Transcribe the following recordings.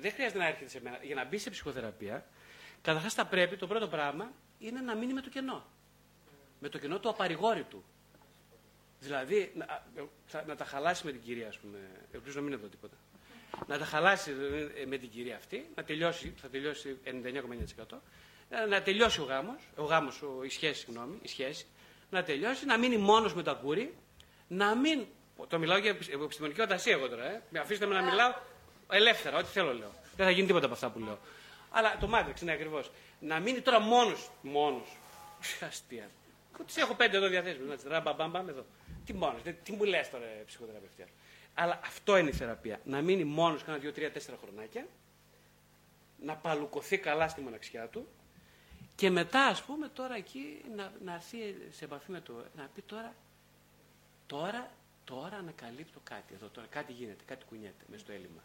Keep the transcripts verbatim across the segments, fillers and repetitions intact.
δεν χρειάζεται να έρχεται σε μένα. Για να μπει σε ψυχοθεραπεία, καταρχάς θα πρέπει το πρώτο πράγμα είναι να μείνει με το κενό. Με το κενό του απαρηγόρητου. Δηλαδή, να, να τα χαλάσει με την κυρία, ας πούμε. Ελπίζω να μην είναι εδώ τίποτα. Να τα χαλάσει με την κυρία αυτή, να τελειώσει, θα τελειώσει ενενήντα εννιά κόμμα εννιά τοις εκατό. Να, να τελειώσει ο γάμος, ο γάμος, ο, η σχέση, συγγνώμη, η σχέση. Να τελειώσει, να μείνει μόνος με τα κούρη, να μην. Το μιλάω για επιστημονική φαντασία εγώ τώρα. Ε. Με αφήστε με να μιλάω ελεύθερα, ό,τι θέλω λέω. Δεν θα γίνει τίποτα από αυτά που λέω. Αλλά το Matrix, ναι, ακριβώς. Να μείνει τώρα μόνος. Μόνος. Αστεία. Τι έχω πέντε εδώ διαθέσιμο. Να τσιτράμπα, μπαμπαμ εδώ. Τι μόνος. Τι μου λες τώρα, ψυχοθεραπευτία. Αλλά αυτό είναι η θεραπεία. Να μείνει μόνος κάνα δύο, τρία, τέσσερα χρονάκια. Να παλουκωθεί καλά στη μοναξιά του. Και μετά, ας πούμε, τώρα εκεί να, να έρθει σε επαφή με το. Να πει τώρα. Τώρα. Τώρα ανακαλύπτω κάτι εδώ, τώρα κάτι γίνεται, κάτι κουνιέται μέσα στο έλλειμμα.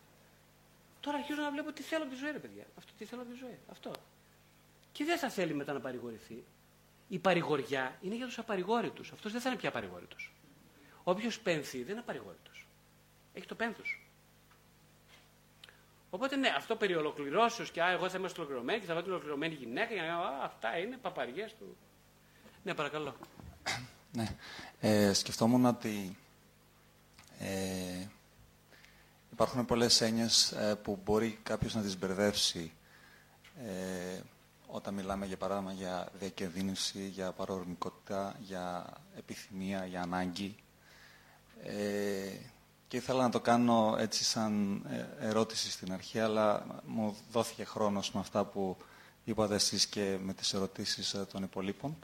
Τώρα αρχίζω να βλέπω τι θέλω από τη ζωή, ρε παιδιά. Αυτό τι θέλω από τη ζωή. Αυτό. Και δεν θα θέλει μετά να παρηγορηθεί. Η παρηγοριά είναι για τους απαρηγόρητους. Αυτός δεν θα είναι πια απαρηγόρητος. Όποιος πενθεί δεν είναι απαρηγόρητος. Έχει το πένθος. Οπότε ναι, αυτό περί ολοκληρώσεως και α, εγώ θα είμαι ολοκληρωμένη και θα βάλω την ολοκληρωμένη γυναίκα. Α, α, αυτά είναι παπαριές του. Ναι, παρακαλώ. Ναι. Ε, σκεφτόμουν ότι. Ε, υπάρχουν πολλές έννοιες ε, που μπορεί κάποιος να τις μπερδεύσει ε, όταν μιλάμε για παράδειγμα για διακινδύνευση, για παρορμικότητα, για επιθυμία, για ανάγκη ε, και ήθελα να το κάνω έτσι σαν ερώτηση στην αρχή, αλλά μου δόθηκε χρόνος με αυτά που είπατε εσείς και με τις ερωτήσεις των υπολείπων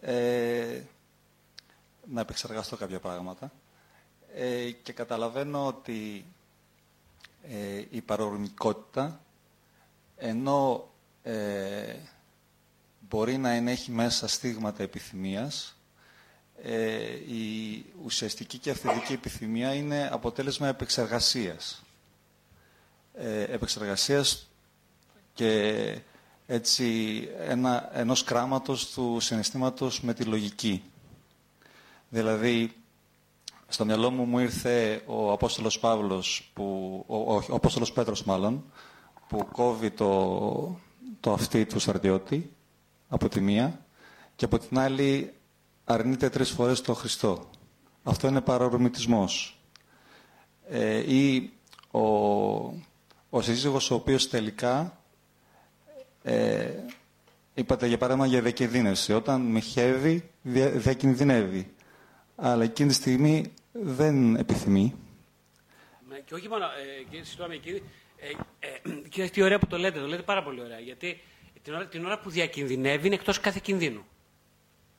ε, να επεξεργαστώ κάποια πράγματα. Ε, και καταλαβαίνω ότι ε, η παρορμικότητα, ενώ ε, μπορεί να ενέχει μέσα στίγματα επιθυμίας, ε, η ουσιαστική και αυθεντική επιθυμία είναι αποτέλεσμα επεξεργασίας. Ε, επεξεργασίας και έτσι ένα, ενός κράματος του συναισθήματος με τη λογική. Δηλαδή, στο μυαλό μου μου ήρθε ο Απόστολος Παύλος, που, ο, ο Απόστολος Πέτρος μάλλον, που κόβει το, το αυτί του στρατιώτη από τη μία και από την άλλη αρνείται τρεις φορές το Χριστό. Αυτό είναι παρορμητισμός. Ε, ή ο, ο σύζυγος ο οποίος τελικά, ε, είπατε για παράδειγμα για διακινδύνευση, όταν μοιχεύει διακινδυνεύει. Αλλά εκείνη τη στιγμή δεν επιθυμεί. Και όχι μόνο, ε, κύριε Συντουάμε, κύριε, ε, ε, κύριε, τι ωραία που το λέτε, το λέτε πάρα πολύ ωραία. Γιατί την ώρα, την ώρα που διακινδυνεύει είναι εκτός κάθε κινδύνου.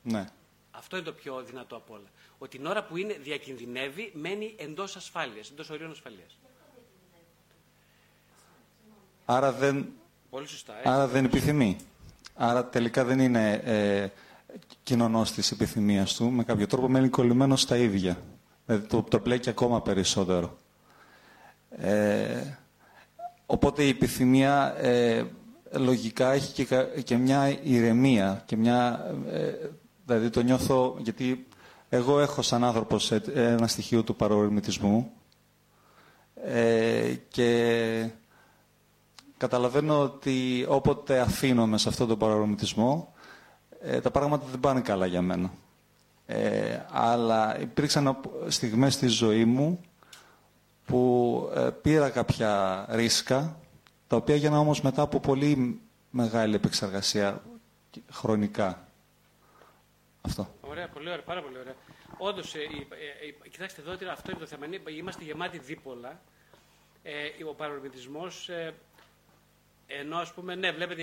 Ναι. Αυτό είναι το πιο δυνατό από όλα. Ότι την ώρα που είναι, διακινδυνεύει, μένει εντός ασφάλειας, εντός ορίων ασφαλείας. Άρα δεν, πολύ σωστά, ε, άρα δεν επιθυμεί. Άρα τελικά δεν είναι... Ε, κοινωνός της επιθυμίας του, με κάποιο τρόπο μένει κολλημένος στα ίδια. Δηλαδή το, το πλέκει ακόμα περισσότερο. Ε, οπότε η επιθυμία ε, λογικά έχει και, και μια ηρεμία. Και μια, ε, δηλαδή το νιώθω, γιατί εγώ έχω σαν άνθρωπος ένα στοιχείο του παρορμητισμού ε, και καταλαβαίνω ότι όποτε αφήνομαι σε αυτόν τον παρορμητισμό Ε, τα πράγματα δεν πάνε καλά για μένα. Ε, αλλά υπήρξαν στιγμές στη ζωή μου που ε, πήρα κάποια ρίσκα, τα οποία έγιναν όμως μετά από πολύ μεγάλη επεξεργασία χρονικά. Αυτό. Ωραία, πολύ ωραία, πάρα πολύ ωραία. Όντως, ε, ε, ε, κοιτάξτε εδώ, αυτό είναι το θέμα. Είμαστε γεμάτοι δίπολα. Ε, ο παρορμητισμός, ε, ενώ ας πούμε, ναι, βλέπετε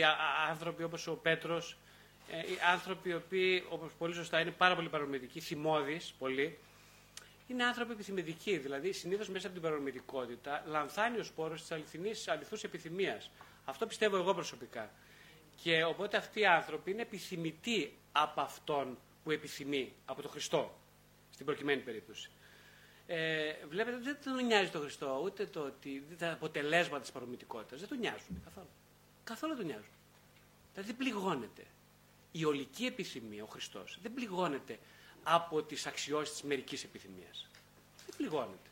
άνθρωποι όπως ο Πέτρος, Ε, οι άνθρωποι οι οποίοι, όπως πολύ σωστά, είναι πάρα πολύ παρορμητικοί, θυμώδεις πολύ, είναι άνθρωποι επιθυμητικοί. Δηλαδή, συνήθως μέσα από την παρορμητικότητα λανθάνει ο σπόρος της αληθινής, αληθούς επιθυμίας. Αυτό πιστεύω εγώ προσωπικά. Και οπότε αυτοί οι άνθρωποι είναι επιθυμητοί από αυτόν που επιθυμεί, από τον Χριστό, στην προκειμένη περίπτωση. Ε, βλέπετε, δεν τον νοιάζει τον Χριστό, ούτε το, ότι, τα αποτελέσματα της παρορμητικότητας. Δεν τον νοιάζουν καθόλου. Καθόλου τον νοιάζουν. Δηλαδή, πληγώνεται. Η ολική επιθυμία, ο Χριστός, δεν πληγώνεται από τις αξιώσεις της μερικής επιθυμίας. Δεν πληγώνεται.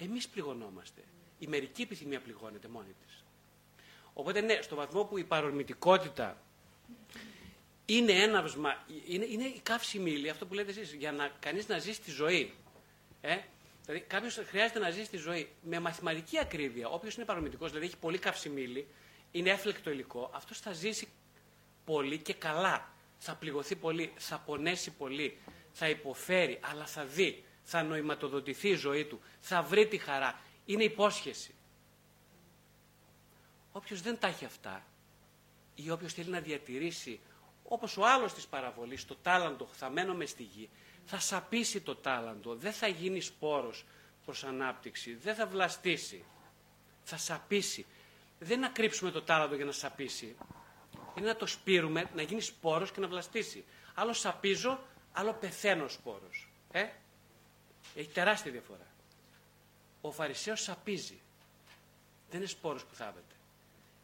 Εμείς πληγωνόμαστε. Η μερική επιθυμία πληγώνεται μόνη της. Οπότε ναι, στο βαθμό που η παρορμητικότητα είναι έναυσμα, είναι, είναι η καύσιμη ύλη, αυτό που λέτε εσείς, για να κανείς να ζήσει τη ζωή. Ε? Δηλαδή κάποιος χρειάζεται να ζήσει τη ζωή με μαθηματική ακρίβεια. Όποιος είναι παρορμητικός, δηλαδή έχει πολύ καύσιμη ύλη, είναι έφλεκτο υλικό, αυτός θα ζήσει πολύ και καλά. Θα πληγωθεί πολύ, θα πονέσει πολύ, θα υποφέρει, αλλά θα δει, θα νοηματοδοτηθεί η ζωή του, θα βρει τη χαρά. Είναι υπόσχεση. Όποιος δεν τα έχει αυτά ή όποιος θέλει να διατηρήσει, όπως ο άλλος της παραβολής, το τάλαντο χθαμένο μες στη γη, θα σαπίσει το τάλαντο, δεν θα γίνει σπόρος προς ανάπτυξη, δεν θα βλαστήσει, θα σαπίσει. Δεν να κρύψουμε το τάλαντο για να σαπίσει, είναι να το σπείρουμε, να γίνει σπόρος και να βλαστήσει. Άλλο σαπίζω, άλλο πεθαίνω σπόρος. Ε? Έχει τεράστια διαφορά. Ο Φαρισαίος σαπίζει. Δεν είναι σπόρος που θάβεται.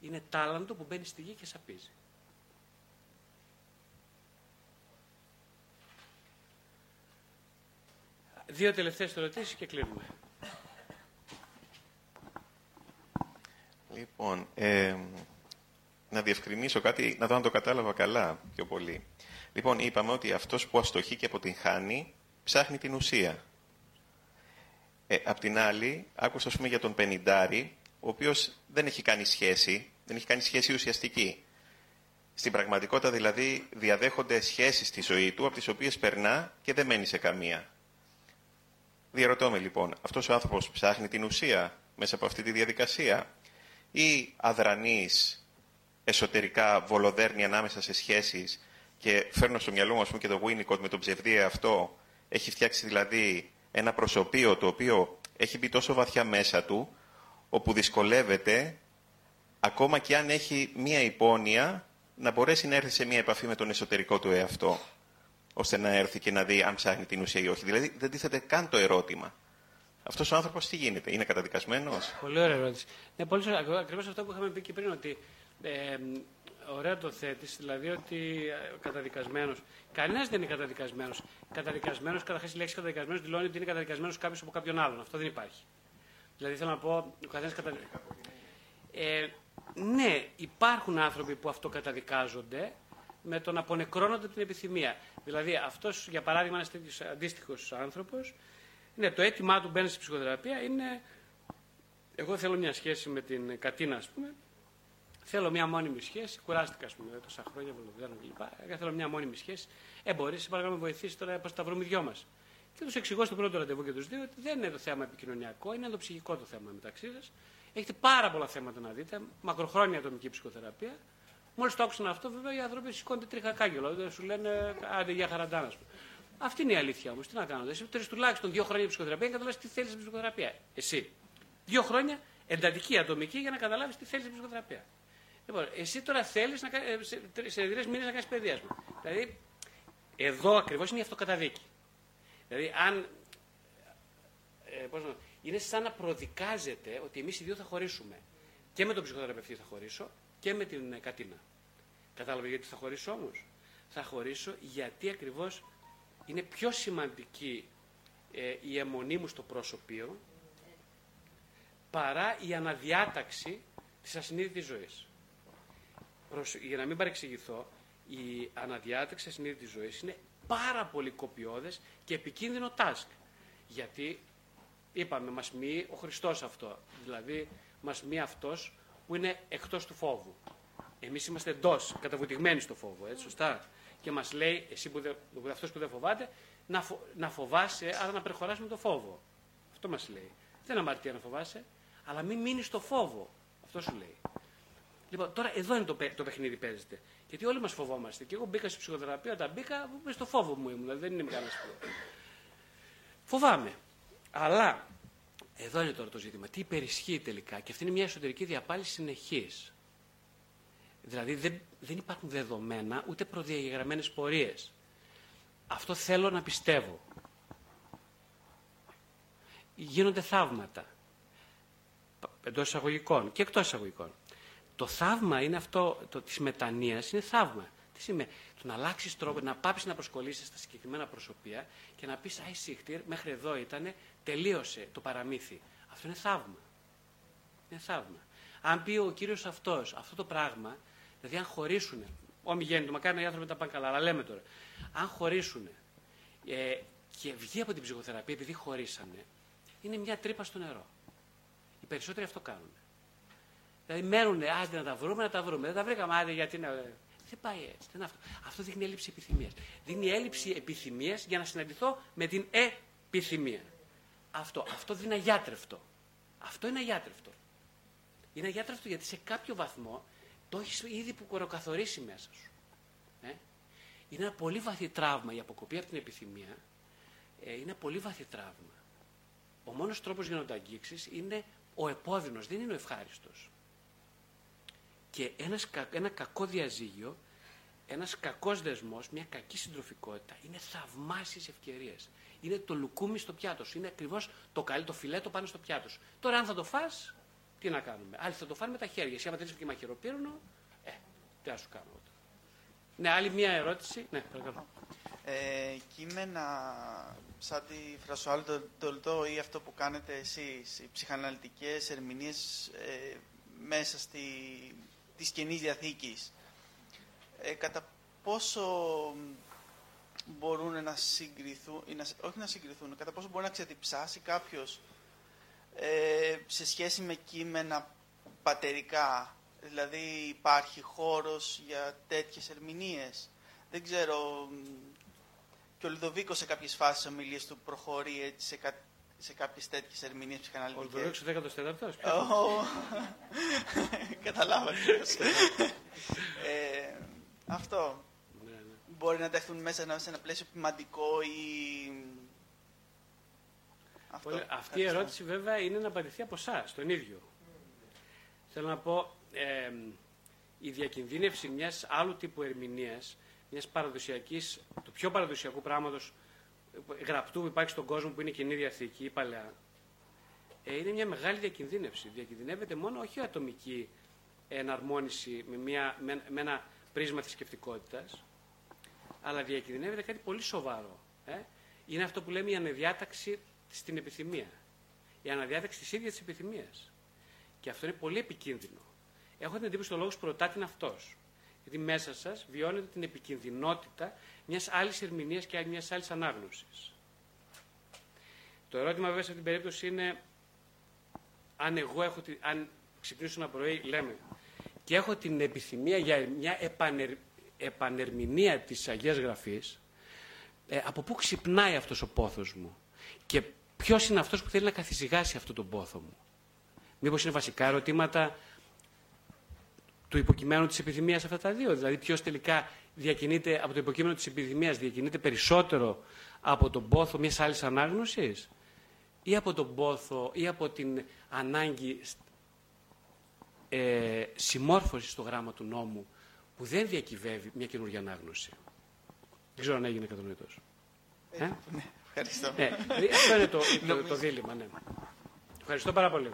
Είναι τάλαντο που μπαίνει στη γη και σαπίζει. Δύο τελευταίες ερωτήσεις και κλείνουμε. Λοιπόν, ε, να διευκρινίσω κάτι, να δω αν το κατάλαβα καλά πιο πολύ. Λοιπόν, είπαμε ότι αυτός που αστοχεί και αποτυγχάνει, ψάχνει την ουσία. Ε, απ' την άλλη, άκουσα ας πούμε, για τον πενηντάρη, ο οποίος δεν έχει κάνει σχέση, δεν έχει κάνει σχέση ουσιαστική. Στην πραγματικότητα δηλαδή διαδέχονται σχέσεις στη ζωή του, από τις οποίες περνά και δεν μένει σε καμία. Διαρωτώ με λοιπόν, αυτός ο άνθρωπος ψάχνει την ουσία μέσα από αυτή τη διαδικασία ή αδρανείς εσωτερικά βολοδέρνει ανάμεσα σε σχέσεις και φέρνω στο μυαλό μου ας πούμε, και το Winnicott με τον ψευδία αυτό, έχει φτιάξει δηλαδή ένα προσωπείο το οποίο έχει μπει τόσο βαθιά μέσα του όπου δυσκολεύεται ακόμα και αν έχει μία υπόνοια να μπορέσει να έρθει σε μία επαφή με τον εσωτερικό του εαυτό ώστε να έρθει και να δει αν ψάχνει την ουσία ή όχι. Δηλαδή δεν τίθεται καν το ερώτημα. Αυτός ο άνθρωπος τι γίνεται, είναι καταδικασμένος? Πολύ ωραία ερώτηση. Ναι, πολύ ωραία. Ακριβώς αυτό που είχαμε πει και πριν, ότι ε, ωραία το θέτεις, δηλαδή ότι καταδικασμένος. Κανένας δεν είναι καταδικασμένος. Καταδικασμένος, καταρχάς η λέξη καταδικασμένος δηλώνει ότι είναι καταδικασμένος κάποιος από κάποιον άλλον. Αυτό δεν υπάρχει. Δηλαδή θέλω να πω, ο καθένας καταδικασμένος. Ε, ναι, υπάρχουν άνθρωποι που αυτοκαταδικάζονται με το να απονεκρώνονται την επιθυμία. Δηλαδή, αυτός, για παράδειγμα, ένας τέτοιος αντίστοιχος άνθρωπος, ναι, το αίτημά του μπαίνει στη ψυχοθεραπεία είναι εγώ θέλω μια σχέση με την Κατίνα, ας πούμε, θέλω μια μόνιμη σχέση, κουράστηκα, ας πούμε, τόσα χρόνια, βολοδέρνω κλπ. Θέλω μια μόνιμη σχέση, ε, μπορείς, παρακαλώ, να με βοηθήσεις τώρα πώς τα βρούμε δυο μας. Και τους εξηγώ στο πρώτο ραντεβού και τους δύο ότι δεν είναι το θέμα επικοινωνιακό, είναι το ψυχικό το θέμα μεταξύ σας. Έχετε πάρα πολλά θέματα να δείτε, μακροχρόνια ατομική ψυχοθεραπεία. Μόλις το άκουσαν αυτό, βέβαια οι άνθρωποι σηκώνται τριχακάκιολα. Δηλαδή σου λένε άντε για χαραντάνα. Αυτή είναι η αλήθεια όμως. Τι να κάνω. Εσύ τρεις τουλάχιστον δύο χρόνια ψυχοθεραπεία για να καταλάβεις τι θέλεις στην ψυχοθεραπεία. Εσύ. Δύο χρόνια εντατική ατομική για να καταλάβεις τι θέλεις στην ψυχοθεραπεία. Λοιπόν, εσύ τώρα θέλεις να, σε τρεις μήνες να κάνεις παιδιάσμα. Δηλαδή, εδώ ακριβώς είναι η αυτοκαταδίκη. Δηλαδή, αν. Ε, πώς να, είναι σαν να προδικάζεται ότι εμείς οι δύο θα χωρίσουμε. Και με τον ψυχοθεραπευτή θα χωρίσω. Και με την Κατίνα. Κατάλαβε γιατί θα χωρίσω όμως. Θα χωρίσω γιατί ακριβώς είναι πιο σημαντική ε, η αιμονή μου στο προσωπείο παρά η αναδιάταξη της ασυνείδητης ζωής. Προσ... Για να μην παρεξηγηθώ, η αναδιάταξη της ασυνείδητης ζωής είναι πάρα πολύ κοπιώδες και επικίνδυνο task. Γιατί, είπαμε, μας μοιεί ο Χριστός αυτό. Δηλαδή, μας μοιεί αυτός που είναι εκτός του φόβου. Εμείς είμαστε εντός, καταβουτυγμένοι στο φόβο, έτσι, σωστά. Και μας λέει, εσύ που δεν, αυτός που δεν φοβάται, να, φο, να φοβάσαι, άρα να προχωράς με το φόβο. Αυτό μας λέει. Δεν αμαρτία να φοβάσαι, αλλά μην μείνεις στο φόβο. Αυτό σου λέει. Λοιπόν, τώρα εδώ είναι το, το παιχνίδι παίζεται. Γιατί όλοι μας φοβόμαστε. Και εγώ μπήκα στη ψυχοθεραπεία, όταν μπήκα, στο φόβο μου ήμουν, δεν είναι μεγάλο φόβο. Φοβάμαι. Αλλά. Εδώ είναι τώρα το ζήτημα. Τι υπερισχύει τελικά. Και αυτή είναι μια εσωτερική διαπάλυση συνεχής. Δηλαδή δεν, δεν υπάρχουν δεδομένα ούτε προδιαγεγραμμένες πορείες. Αυτό θέλω να πιστεύω. Γίνονται θαύματα. Εντός εισαγωγικών και εκτός εισαγωγικών. Το θαύμα είναι αυτό, το, της μετανοίας είναι θαύμα. Τι σημαίνει, το να αλλάξεις τρόπο, να πάψεις να προσκολήσεις τα συγκεκριμένα προσωπία και να πεις, αϊ, συχτήρ, μέχρι εδώ ήτανε, τελείωσε το παραμύθι. Αυτό είναι θαύμα. Είναι θαύμα. Αν πει ο Κύριος αυτός αυτό το πράγμα, δηλαδή αν χωρίσουν, όμοι γέννητο, μακάρι να οι άνθρωποι τα πάνε καλά, αλλά λέμε τώρα, αν χωρίσουν ε, και βγει από την ψυχοθεραπεία επειδή χωρίσανε, είναι μια τρύπα στο νερό. Οι περισσότεροι αυτό κάνουν. Δηλαδή μένουν, άντε να τα βρούμε, να τα βρούμε. Δεν τα βρήκαμε, άντε γιατί να. Δεν πάει έτσι. Δεν αυτό. αυτό δείχνει έλλειψη επιθυμίας. Δίνει έλλειψη επιθυμίας για να συναντηθώ με την επιθυμία. Αυτό. Αυτό δεν είναι αγιάτρευτο. Αυτό είναι αγιάτρευτο. Είναι αγιάτρευτο γιατί σε κάποιο βαθμό το έχεις ήδη που κοροκαθορίσει μέσα σου. Ε? Είναι ένα πολύ βαθύ τραύμα η αποκοπή από την επιθυμία. Ε, είναι ένα πολύ βαθύ τραύμα. Ο μόνος τρόπος για να το αγγίξεις είναι ο επώδυνος, δεν είναι ο ευχάριστος. Και ένας, ένα κακό διαζύγιο, ένας κακός δεσμός, μια κακή συντροφικότητα είναι θαυμάσιες ευκαιρίες. Είναι το λουκούμι στο πιάτο σου, είναι ακριβώς το καλό, το φιλέτο πάνω στο πιάτο σου. Τώρα, αν θα το φας, τι να κάνουμε. Άλλοι θα το φάνε με τα χέρια. Εσύ, άμα θέλει και μαχαιροπύρνο, ε, τι να σου κάνω. Ναι, άλλη μια ερώτηση. Ναι, παρακαλώ. Ε, κείμενα σαν τη Φρασουάλ Ντολτό ή αυτό που κάνετε εσείς, οι ψυχαναλυτικές ερμηνείες ε, μέσα στη, της Καινής Διαθήκης, ε, κατά πόσο μπορούν να συγκριθούν, ή να, όχι να συγκριθούν, κατά πόσο μπορεί να ξετυψάσει κάποιος ε, σε σχέση με κείμενα πατερικά, δηλαδή υπάρχει χώρος για τέτοιες ερμηνείες. Δεν ξέρω, και ο Λουδοβίκος σε κάποιες φάσεις ομιλίες του προχωρεί έτσι, σε, κα... σε κάποιες τέτοιες ερμηνείες ψυχαναλυτικές. Ο Λουδοβίκος ο δέκατος τέταρτος. Καταλάβατε. ε, αυτό. Ναι, ναι. Μπορεί να ταχθούν μέσα σε ένα πλαίσιο ποιμαντικό ή... Αυτό. Πολύ, αυτή η ερώτηση βέβαια είναι να απαντηθεί από εσάς, τον ίδιο. Mm. Θέλω να πω, ε, η διακινδύνευση μιας άλλου τύπου ερμηνείας, μιας παραδοσιακής, του πιο παραδοσιακού πράγματος γραπτού που υπάρχει στον κόσμο που είναι η Καινή Διαθήκη, η παλαιά, ε, είναι μια μεγάλη διακινδύνευση. Διακινδυνεύεται μόνο όχι ατομική εναρμόνιση με, μια, με, με ένα πρίσμα θρησκευτικότητας, αλλά διακινδυνεύεται κάτι πολύ σοβαρό. Ε. Είναι αυτό που λέμε η αναδιάταξη στην επιθυμία. Η αναδιάταξη της ίδιας της επιθυμίας. Και αυτό είναι πολύ επικίνδυνο. Έχω την εντύπωση ότι ο λόγος που ρωτάτε είναι αυτός. Γιατί μέσα σας βιώνετε την επικινδυνότητα μιας άλλης ερμηνείας και μιας άλλης ανάγνωσης. Το ερώτημα βέβαια σε αυτήν την περίπτωση είναι αν εγώ έχω την, αν ξυπνήσω ένα πρωί, λέμε, και έχω την επιθυμία για μια επανερ, επανερμηνεία της Αγίας Γραφής, ε, από πού ξυπνάει αυτός ο πόθος μου και ποιος είναι αυτός που θέλει να καθησυχάσει αυτόν τον πόθο μου. Μήπως είναι βασικά ερωτήματα του υποκειμένου της επιθυμίας αυτά τα δύο. Δηλαδή, ποιος τελικά διακινείται από το υποκείμενο της επιθυμίας, διακινείται περισσότερο από τον πόθο μιας άλλης ανάγνωσης ή από τον πόθο ή από την ανάγκη ε, συμμόρφωσης στο γράμμα του νόμου που δεν διακυβεύει μια καινούργια ανάγνωση. Δεν ξέρω αν έγινε κατανοητός. Ε, ε? Ναι, ευχαριστώ. Ναι, αυτό είναι το, το, το, το δίλημμα, ναι. Ευχαριστώ πάρα πολύ.